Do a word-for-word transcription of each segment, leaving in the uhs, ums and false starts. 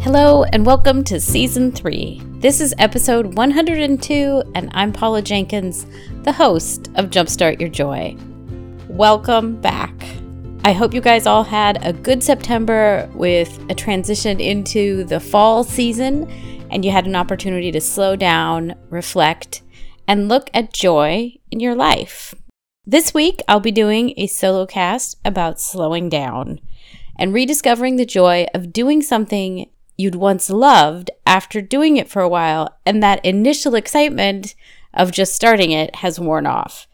Hello and welcome to Season three. This is Episode one hundred two and I'm Paula Jenkins, the host of Jumpstart Your Joy. Welcome back. I hope you guys all had a good September with a transition into the fall season and you had an opportunity to slow down, reflect, and look at joy in your life. This week I'll be doing a solo cast about slowing down and rediscovering the joy of doing something you'd once loved after doing it for a while and that initial excitement of just starting it has worn off.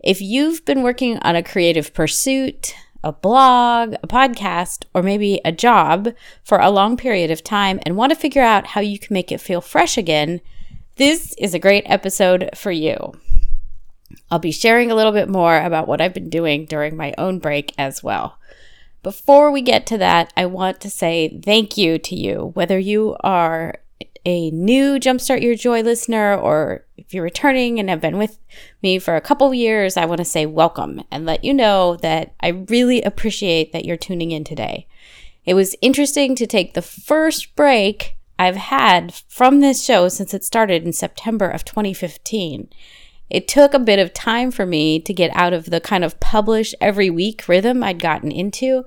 If you've been working on a creative pursuit, a blog, a podcast, or maybe a job for a long period of time and want to figure out how you can make it feel fresh again, this is a great episode for you. I'll be sharing a little bit more about what I've been doing during my own break as well. Before we get to that, I want to say thank you to you, whether you are a new Jumpstart Your Joy listener or if you're returning and have been with me for a couple years. I want to say welcome and let you know that I really appreciate that you're tuning in today. It was interesting to take the first break I've had from this show since it started in September of twenty fifteen. It took a bit of time for me to get out of the kind of publish every week rhythm I'd gotten into,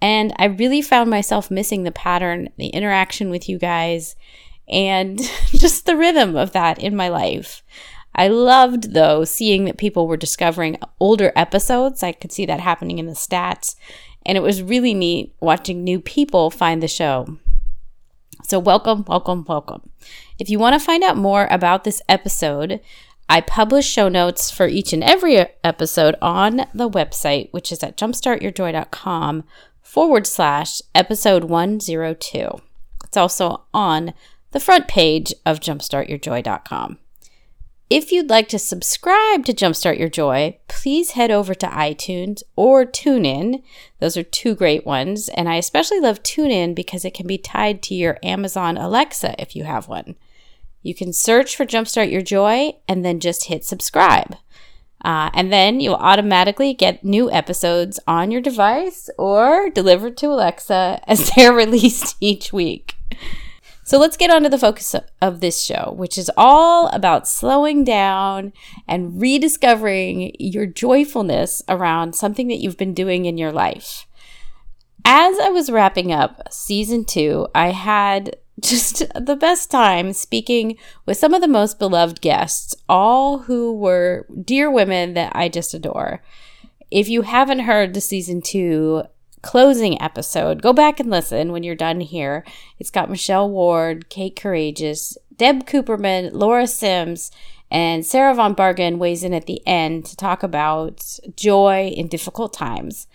and I really found myself missing the pattern, the interaction with you guys, and just the rhythm of that in my life. I loved, though, seeing that people were discovering older episodes. I could see that happening in the stats, and it was really neat watching new people find the show. So welcome, welcome, welcome. If you want to find out more about this episode, I publish show notes for each and every episode on the website, which is at jumpstart your joy dot com forward slash episode one oh two. It's also on the front page of jumpstart your joy dot com. If you'd like to subscribe to Jumpstart Your Joy, please head over to iTunes or TuneIn. Those are two great ones, and I especially love TuneIn because it can be tied to your Amazon Alexa if you have one. You can search for Jumpstart Your Joy and then just hit subscribe. Uh, and then you'll automatically get new episodes on your device or delivered to Alexa as they're released each week. So let's get on to the focus of this show, which is all about slowing down and rediscovering your joyfulness around something that you've been doing in your life. As I was wrapping up Season two, I had just the best time speaking with some of the most beloved guests, all who were dear women that I just adore. If you haven't heard the Season two closing episode, go back and listen when you're done here. It's got Michelle Ward, Kate Courageous, Deb Cooperman, Laura Sims, and Sarah Von Bargen weighs in at the end to talk about joy in difficult times.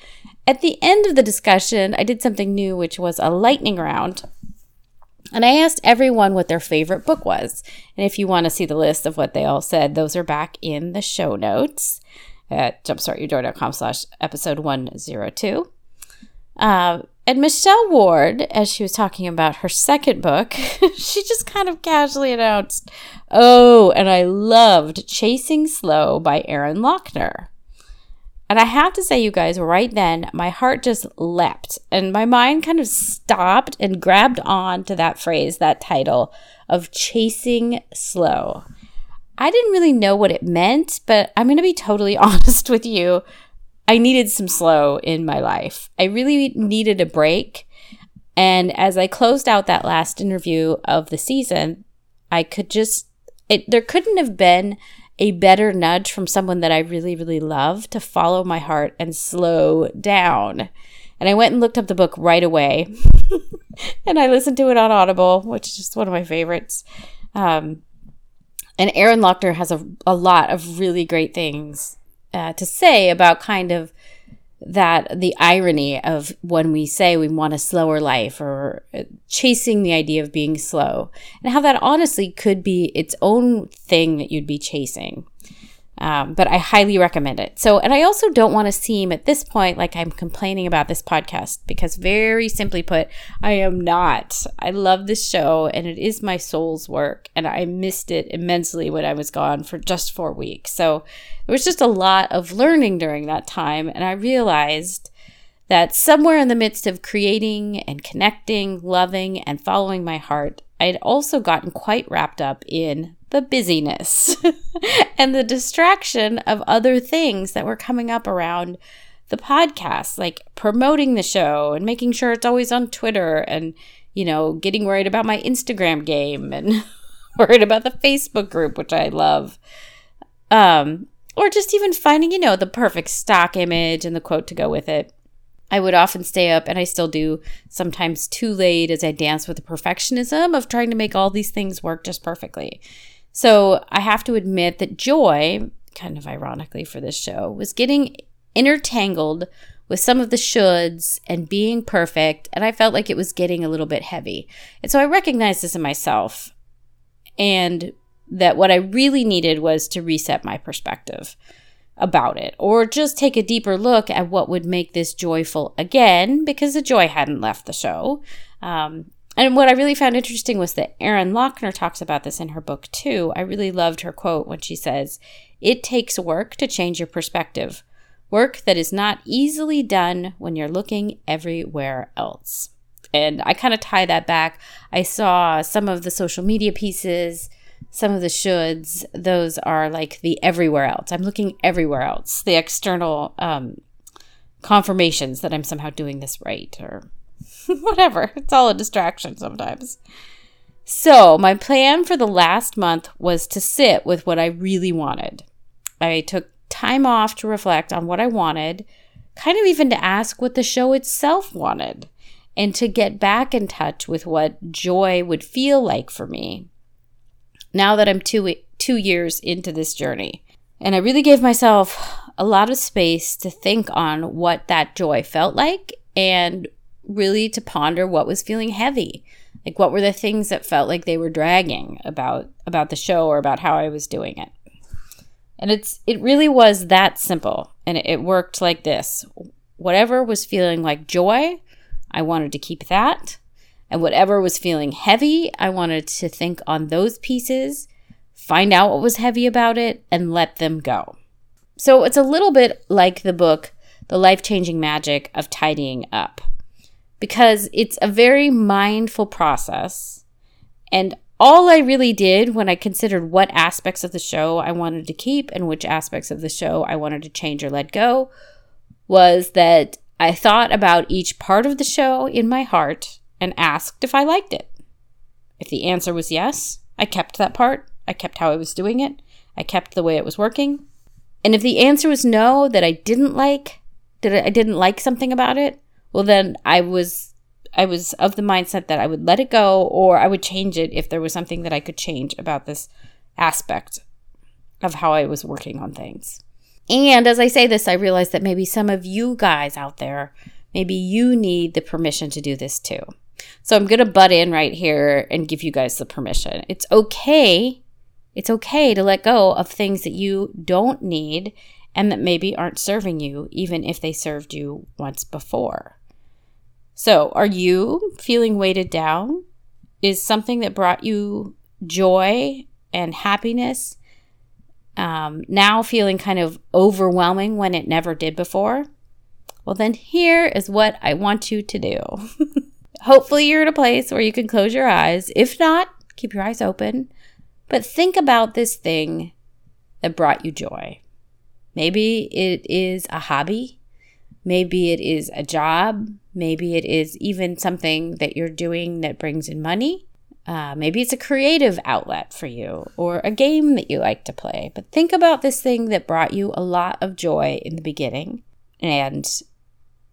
At the end of the discussion, I did something new, which was a lightning round. And I asked everyone what their favorite book was. And if you want to see the list of what they all said, those are back in the show notes at jumpstart your joy dot com slash episode one oh two. Uh, and Michelle Ward, as she was talking about her second book, she just kind of casually announced, oh, and I loved Chasing Slow by Erin Loechner. And I have to say, you guys, right then, my heart just leapt and my mind kind of stopped and grabbed on to that phrase, that title of Chasing Slow. I didn't really know what it meant, but I'm going to be totally honest with you. I needed some slow in my life. I really needed a break. And as I closed out that last interview of the season, I could just, it, there couldn't have been a better nudge from someone that I really, really love to follow my heart and slow down. And I went and looked up the book right away. And I listened to it on Audible, which is just one of my favorites. Um, and Erin Loechner has a, a lot of really great things uh, to say about kind of that the irony of when we say we want a slower life or chasing the idea of being slow, and how that honestly could be its own thing that you'd be chasing. Um, but I highly recommend it. So, and I also don't want to seem at this point like I'm complaining about this podcast, because very simply put, I am not. I love this show and it is my soul's work, and I missed it immensely when I was gone for just four weeks. So there was just a lot of learning during that time, and I realized that somewhere in the midst of creating and connecting, loving and following my heart, I had also gotten quite wrapped up in the busyness and the distraction of other things that were coming up around the podcast, like promoting the show and making sure it's always on Twitter, and, you know, getting worried about my Instagram game and worried about the Facebook group, which I love. Um, or just even finding, you know, the perfect stock image and the quote to go with it. I would often stay up, and I still do, sometimes too late, as I dance with the perfectionism of trying to make all these things work just perfectly. So I have to admit that joy, kind of ironically for this show, was getting intertangled with some of the shoulds and being perfect, and I felt like it was getting a little bit heavy. And so I recognized this in myself, and that what I really needed was to reset my perspective about it, or just take a deeper look at what would make this joyful again, because the joy hadn't left the show. Um, and what I really found interesting was that Erin Loechner talks about this in her book too. I really loved her quote when she says, "It takes work to change your perspective, work that is not easily done when you're looking everywhere else." And I kind of tie that back. I saw some of the social media pieces, some of the shoulds, those are like the everywhere else. I'm looking everywhere else, the external um, confirmations that I'm somehow doing this right or whatever. It's all a distraction sometimes. So my plan for the last month was to sit with what I really wanted. I took time off to reflect on what I wanted, kind of even to ask what the show itself wanted, and to get back in touch with what joy would feel like for me now that I'm two, two years into this journey. And I really gave myself a lot of space to think on what that joy felt like, and really to ponder what was feeling heavy. Like, what were the things that felt like they were dragging about, about the show or about how I was doing it. And it's it really was that simple. And it, it worked like this. Whatever was feeling like joy, I wanted to keep that. And whatever was feeling heavy, I wanted to think on those pieces, find out what was heavy about it, and let them go. So it's a little bit like the book, The Life-Changing Magic of Tidying Up, because it's a very mindful process. And all I really did when I considered what aspects of the show I wanted to keep and which aspects of the show I wanted to change or let go was that I thought about each part of the show in my heart and asked if I liked it. If the answer was yes, I kept that part. I kept how I was doing it. I kept the way it was working. And if the answer was no, that I didn't like, that I didn't like something about it, well then I was I was of the mindset that I would let it go, or I would change it if there was something that I could change about this aspect of how I was working on things. And as I say this, I realize that maybe some of you guys out there, maybe you need the permission to do this too. So I'm going to butt in right here and give you guys the permission. It's okay. It's okay to let go of things that you don't need and that maybe aren't serving you, even if they served you once before. So are you feeling weighted down? Is something that brought you joy and happiness um, now feeling kind of overwhelming when it never did before? Well, then here is what I want you to do. Hopefully you're in a place where you can close your eyes. If not, keep your eyes open. But think about this thing that brought you joy. Maybe it is a hobby. Maybe it is a job. Maybe it is even something that you're doing that brings in money. Uh, maybe it's a creative outlet for you, or a game that you like to play. But think about this thing that brought you a lot of joy in the beginning. And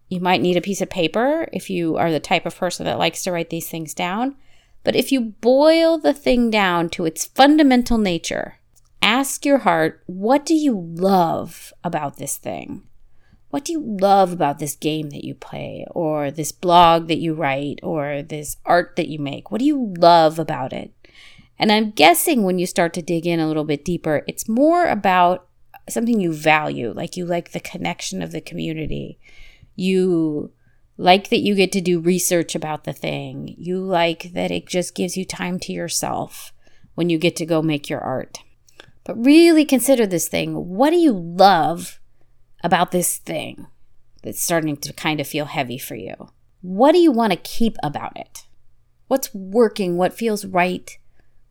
you might need a piece of paper if you are the type of person that likes to write these things down. But if you boil the thing down to its fundamental nature, ask your heart, what do you love about this thing? What do you love about this game that you play, or this blog that you write, or this art that you make? What do you love about it? And I'm guessing when you start to dig in a little bit deeper, it's more about something you value, like you like the connection of the community. You like that you get to do research about the thing. You like that it just gives you time to yourself when you get to go make your art. But really consider this thing. What do you love about this thing that's starting to kind of feel heavy for you? What do you want to keep about it? What's working? What feels right?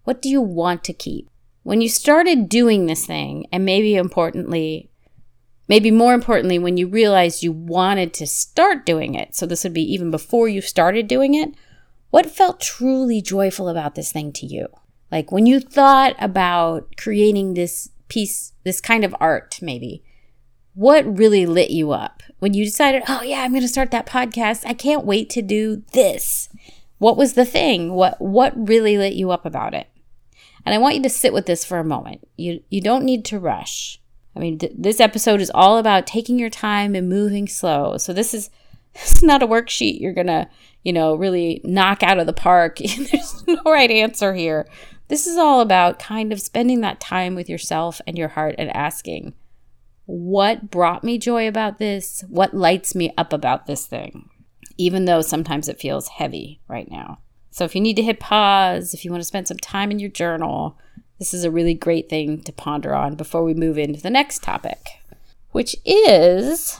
What do you want to keep? When you started doing this thing, and maybe importantly, maybe more importantly, when you realized you wanted to start doing it, so this would be even before you started doing it, what felt truly joyful about this thing to you? Like when you thought about creating this piece, this kind of art maybe, what really lit you up? When you decided, oh yeah, I'm going to start that podcast. I can't wait to do this. What was the thing? What what really lit you up about it? And I want you to sit with this for a moment. You you don't need to rush. I mean, th- this episode is all about taking your time and moving slow. So this is this is not a worksheet you're going to, you know, really knock out of the park. There's no right answer here. This is all about kind of spending that time with yourself and your heart and asking, what brought me joy about this? What lights me up about this thing? Even though sometimes it feels heavy right now. So if you need to hit pause, if you want to spend some time in your journal, this is a really great thing to ponder on before we move into the next topic, which is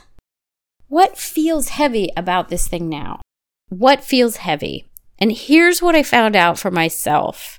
what feels heavy about this thing now? What feels heavy? And here's what I found out for myself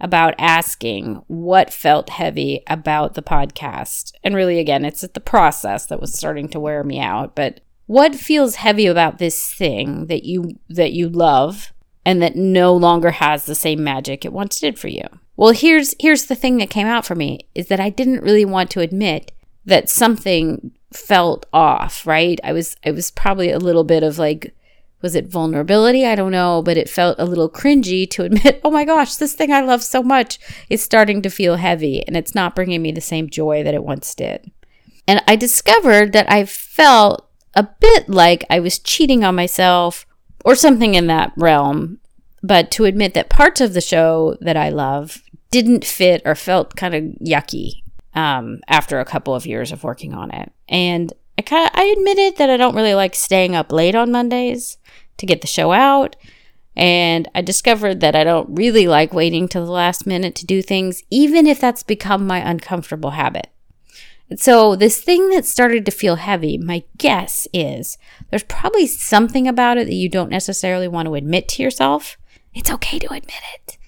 about asking what felt heavy about the podcast. And really, again, it's the process that was starting to wear me out. But what feels heavy about this thing that you that you love and that no longer has the same magic it once did for you? Well, here's here's the thing that came out for me, is that I didn't really want to admit that something felt off, right? I was I was probably a little bit of like, was it vulnerability? I don't know, but it felt a little cringy to admit, oh my gosh, this thing I love so much is starting to feel heavy and it's not bringing me the same joy that it once did. And I discovered that I felt a bit like I was cheating on myself or something in that realm, but to admit that parts of the show that I love didn't fit or felt kind of yucky um, after a couple of years of working on it. And I kinda, I admitted that I don't really like staying up late on Mondays to get the show out. And I discovered that I don't really like waiting till the last minute to do things, even if that's become my uncomfortable habit. So this thing that started to feel heavy, my guess is there's probably something about it that you don't necessarily want to admit to yourself. It's okay to admit it.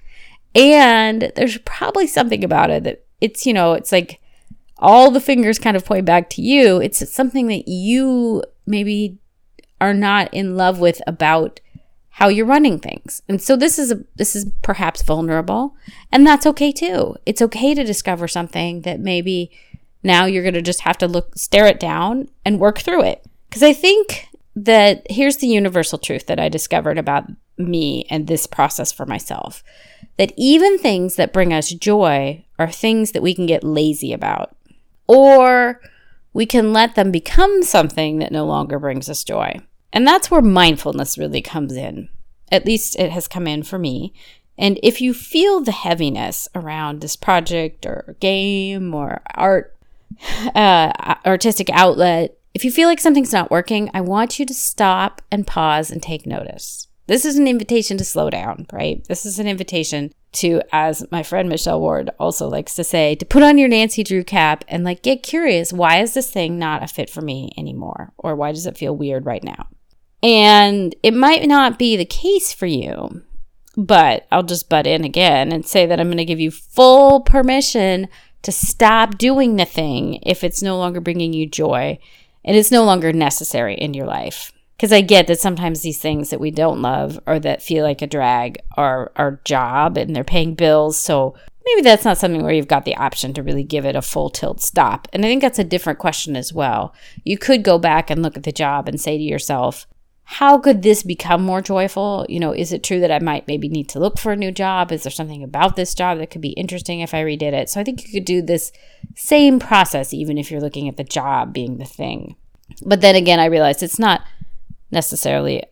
And there's probably something about it that it's, you know, it's like all the fingers kind of point back to you. It's something that you maybe are not in love with about how you're running things. And so this is a, this is perhaps vulnerable, and that's okay too. It's okay to discover something that maybe now you're going to just have to look, stare it down and work through it. Because I think that here's the universal truth that I discovered about me and this process for myself, that even things that bring us joy are things that we can get lazy about, or we can let them become something that no longer brings us joy. And that's where mindfulness really comes in. At least it has come in for me. And if you feel the heaviness around this project or game or art, Uh, artistic outlet, if you feel like something's not working, I want you to stop and pause and take notice. This is an invitation to slow down, right? This is an invitation to, as my friend Michelle Ward also likes to say, to put on your Nancy Drew cap and like get curious, why is this thing not a fit for me anymore? Or why does it feel weird right now? And it might not be the case for you, but I'll just butt in again and say that I'm going to give you full permission to stop doing the thing if it's no longer bringing you joy and it's no longer necessary in your life. Because I get that sometimes these things that we don't love or that feel like a drag are our job and they're paying bills. So maybe that's not something where you've got the option to really give it a full tilt stop. And I think that's a different question as well. You could go back and look at the job and say to yourself, how could this become more joyful? You know, is it true that I might maybe need to look for a new job? Is there something about this job that could be interesting if I redid it? So I think you could do this same process even if you're looking at the job being the thing. But then again, I realized it's not necessarily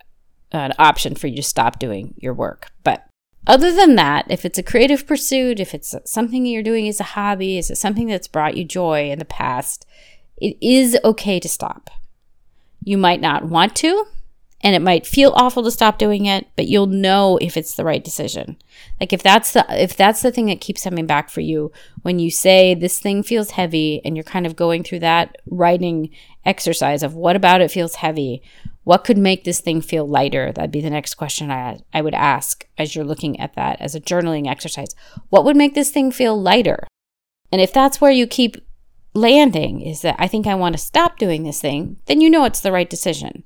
an option for you to stop doing your work. But other than that, if it's a creative pursuit, if it's something you're doing as a hobby, is it something that's brought you joy in the past, it is okay to stop. You might not want to, and it might feel awful to stop doing it, but you'll know if it's the right decision. Like if that's the if that's the thing that keeps coming back for you, when you say this thing feels heavy and you're kind of going through that writing exercise of what about it feels heavy? What could make this thing feel lighter? That'd be the next question I I would ask as you're looking at that as a journaling exercise. What would make this thing feel lighter? And if that's where you keep landing is that I think I want to stop doing this thing, then you know it's the right decision.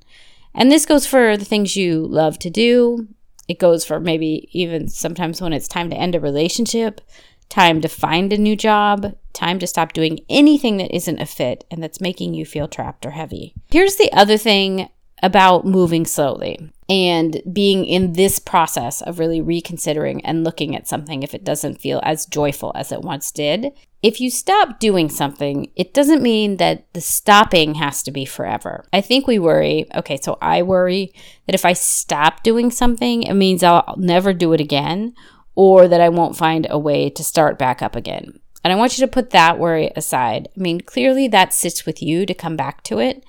And this goes for the things you love to do. It goes for maybe even sometimes when it's time to end a relationship, time to find a new job, time to stop doing anything that isn't a fit and that's making you feel trapped or heavy. Here's the other thing about moving slowly and being in this process of really reconsidering and looking at something if it doesn't feel as joyful as it once did. If you stop doing something, it doesn't mean that the stopping has to be forever. I think we worry, okay, so I worry that if I stop doing something, it means I'll never do it again or that I won't find a way to start back up again. And I want you to put that worry aside. I mean, clearly that sits with you to come back to it.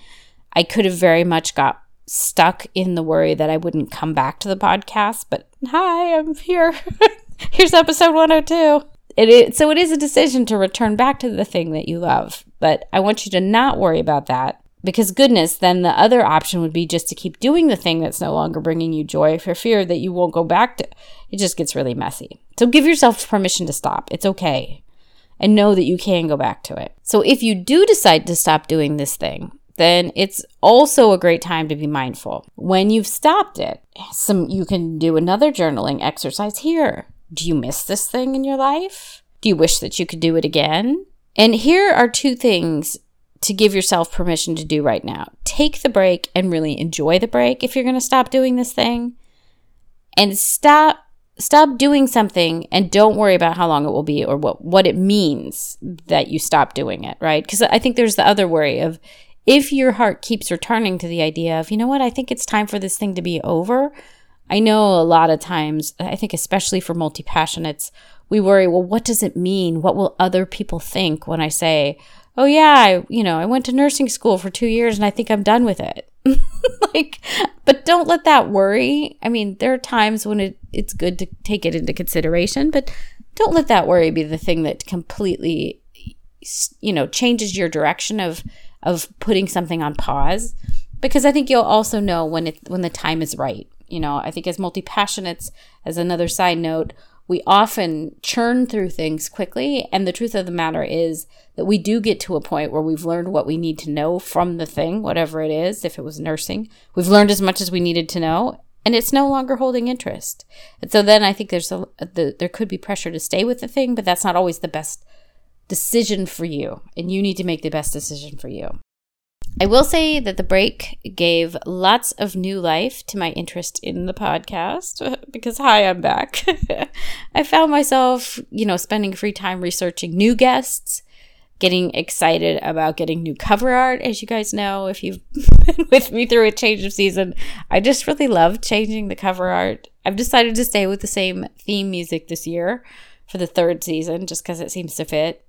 I could have very much got stuck in the worry that I wouldn't come back to the podcast, but hi, I'm here. Here's episode one oh two. It is, so it is a decision to return back to the thing that you love, but I want you to not worry about that because goodness, then the other option would be just to keep doing the thing that's no longer bringing you joy for fear that you won't go back to. It just gets really messy. So give yourself permission to stop. It's okay. And know that you can go back to it. So if you do decide to stop doing this thing, then it's also a great time to be mindful. When you've stopped it, some you can do another journaling exercise here. Do you miss this thing in your life? Do you wish that you could do it again? And here are two things to give yourself permission to do right now. Take the break and really enjoy the break if you're going to stop doing this thing. And stop stop doing something and don't worry about how long it will be or what, what it means that you stop doing it, right? Because I think there's the other worry of if your heart keeps returning to the idea of, you know what, I think it's time for this thing to be over. I know a lot of times, I think especially for multi-passionates, we worry, well, what does it mean? What will other people think when I say, oh yeah, I, you know, I went to nursing school for two years and I think I'm done with it. Like, but don't let that worry. I mean, there are times when it, it's good to take it into consideration, but don't let that worry be the thing that completely, you know, changes your direction of, of putting something on pause, because I think you'll also know when it, when the time is right. You know, I think as multi-passionates, as another side note, we often churn through things quickly. And the truth of the matter is that we do get to a point where we've learned what we need to know from the thing, whatever it is, if it was nursing, we've learned as much as we needed to know, and it's no longer holding interest. And so then I think there's a, the, there could be pressure to stay with the thing, but that's not always the best decision for you. And you need to make the best decision for you. I will say that the break gave lots of new life to my interest in the podcast because, hi, I'm back. I found myself, you know, spending free time researching new guests, getting excited about getting new cover art. As you guys know, if you've been with me through a change of season, I just really love changing the cover art. I've decided to stay with the same theme music this year for the third season just because it seems to fit.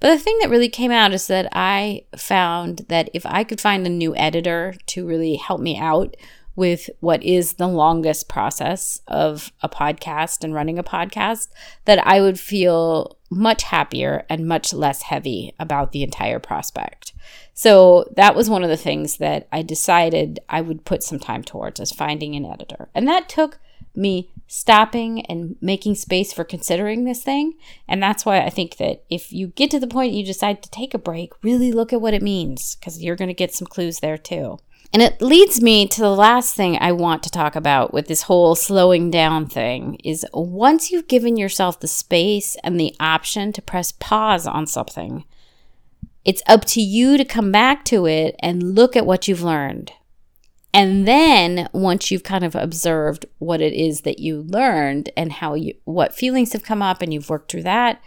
But the thing that really came out is that I found that if I could find a new editor to really help me out with what is the longest process of a podcast and running a podcast, that I would feel much happier and much less heavy about the entire prospect. So that was one of the things that I decided I would put some time towards, is finding an editor. And that took me stopping and making space for considering this thing. And that's why I think that if you get to the point you decide to take a break, really look at what it means, because you're going to get some clues there too. And it leads me to the last thing I want to talk about with this whole slowing down thing is once you've given yourself the space and the option to press pause on something, it's up to you to come back to it and look at what you've learned. And then once you've kind of observed what it is that you learned and how you, what feelings have come up and you've worked through that,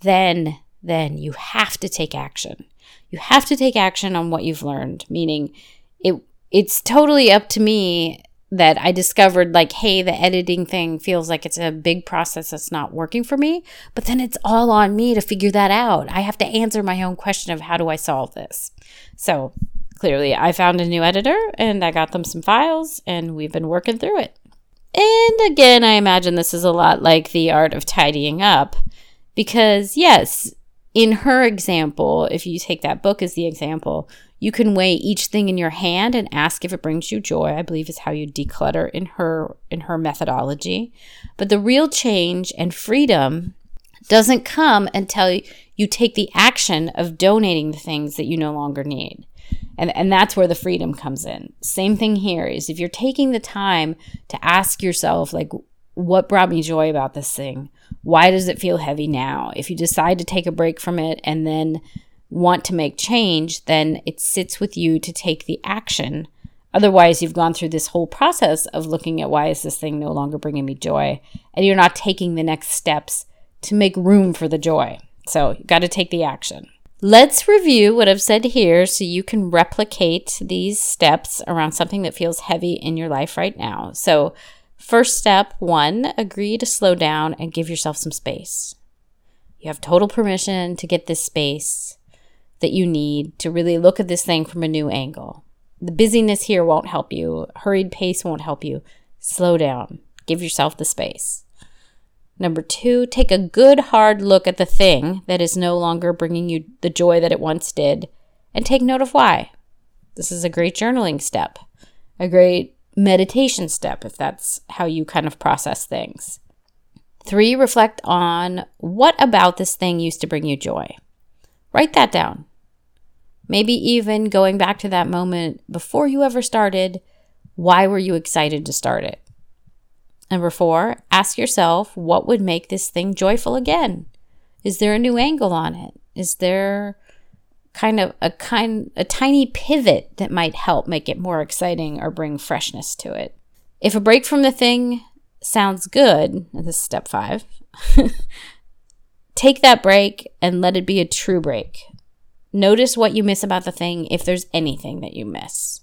then then you have to take action. You have to take action on what you've learned, meaning it it's totally up to me that I discovered, like, hey, the editing thing feels like it's a big process that's not working for me, but then it's all on me to figure that out. I have to answer my own question of how do I solve this? So clearly I found a new editor and I got them some files and we've been working through it. And again, I imagine this is a lot like the art of tidying up because, yes, in her example, if you take that book as the example, you can weigh each thing in your hand and ask if it brings you joy, I believe is how you declutter in her in her methodology. But the real change and freedom doesn't come until you take the action of donating the things that you no longer need. And, and that's where the freedom comes in. Same thing here is if you're taking the time to ask yourself, like, what brought me joy about this thing? Why does it feel heavy now? If you decide to take a break from it and then want to make change, then it sits with you to take the action. Otherwise, you've gone through this whole process of looking at why is this thing no longer bringing me joy, and you're not taking the next steps to make room for the joy. So you've got to take the action. Let's review what I've said here so you can replicate these steps around something that feels heavy in your life right now. So first step, one, agree to slow down and give yourself some space. You have total permission to get this space that you need to really look at this thing from a new angle. The busyness here won't help you. Hurried pace won't help you. Slow down. Give yourself the space. Number two, take a good hard look at the thing that is no longer bringing you the joy that it once did and take note of why. This is a great journaling step, a great meditation step if that's how you kind of process things. Three, reflect on what about this thing used to bring you joy. Write that down. Maybe even going back to that moment before you ever started, why were you excited to start it? Number four, ask yourself what would make this thing joyful again. Is there a new angle on it? Is there kind of a kind a tiny pivot that might help make it more exciting or bring freshness to it? If a break from the thing sounds good, and this is step five, take that break and let it be a true break. Notice what you miss about the thing, if there's anything that you miss.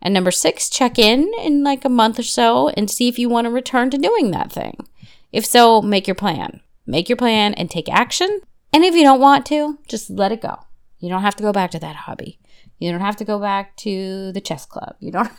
And number six, check in in like a month or so and see if you want to return to doing that thing. If so, make your plan. Make your plan and take action. And if you don't want to, just let it go. You don't have to go back to that hobby. You don't have to go back to the chess club. You don't,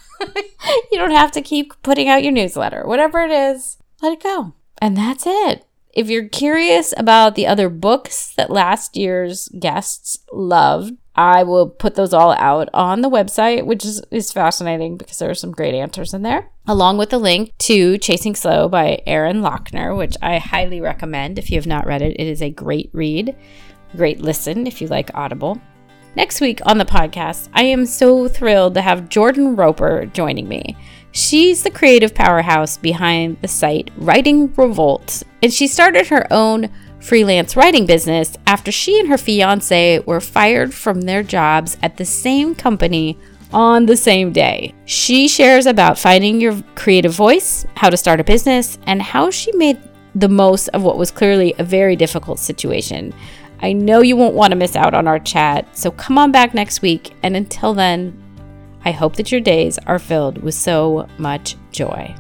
you don't have to keep putting out your newsletter. Whatever it is, let it go. And that's it. If you're curious about the other books that last year's guests loved, I will put those all out on the website, which is, is fascinating because there are some great answers in there, along with a link to Chasing Slow by Erin Loechner, which I highly recommend if you have not read it. It is a great read, great listen if you like Audible. Next week on the podcast, I am so thrilled to have Jordan Roper joining me. She's the creative powerhouse behind the site Writing Revolt, and she started her own freelance writing business after she and her fiance were fired from their jobs at the same company on the same day. She shares about finding your creative voice, how to start a business, and how she made the most of what was clearly a very difficult situation. I know you won't want to miss out on our chat, so come on back next week, and until then, I hope that your days are filled with so much joy.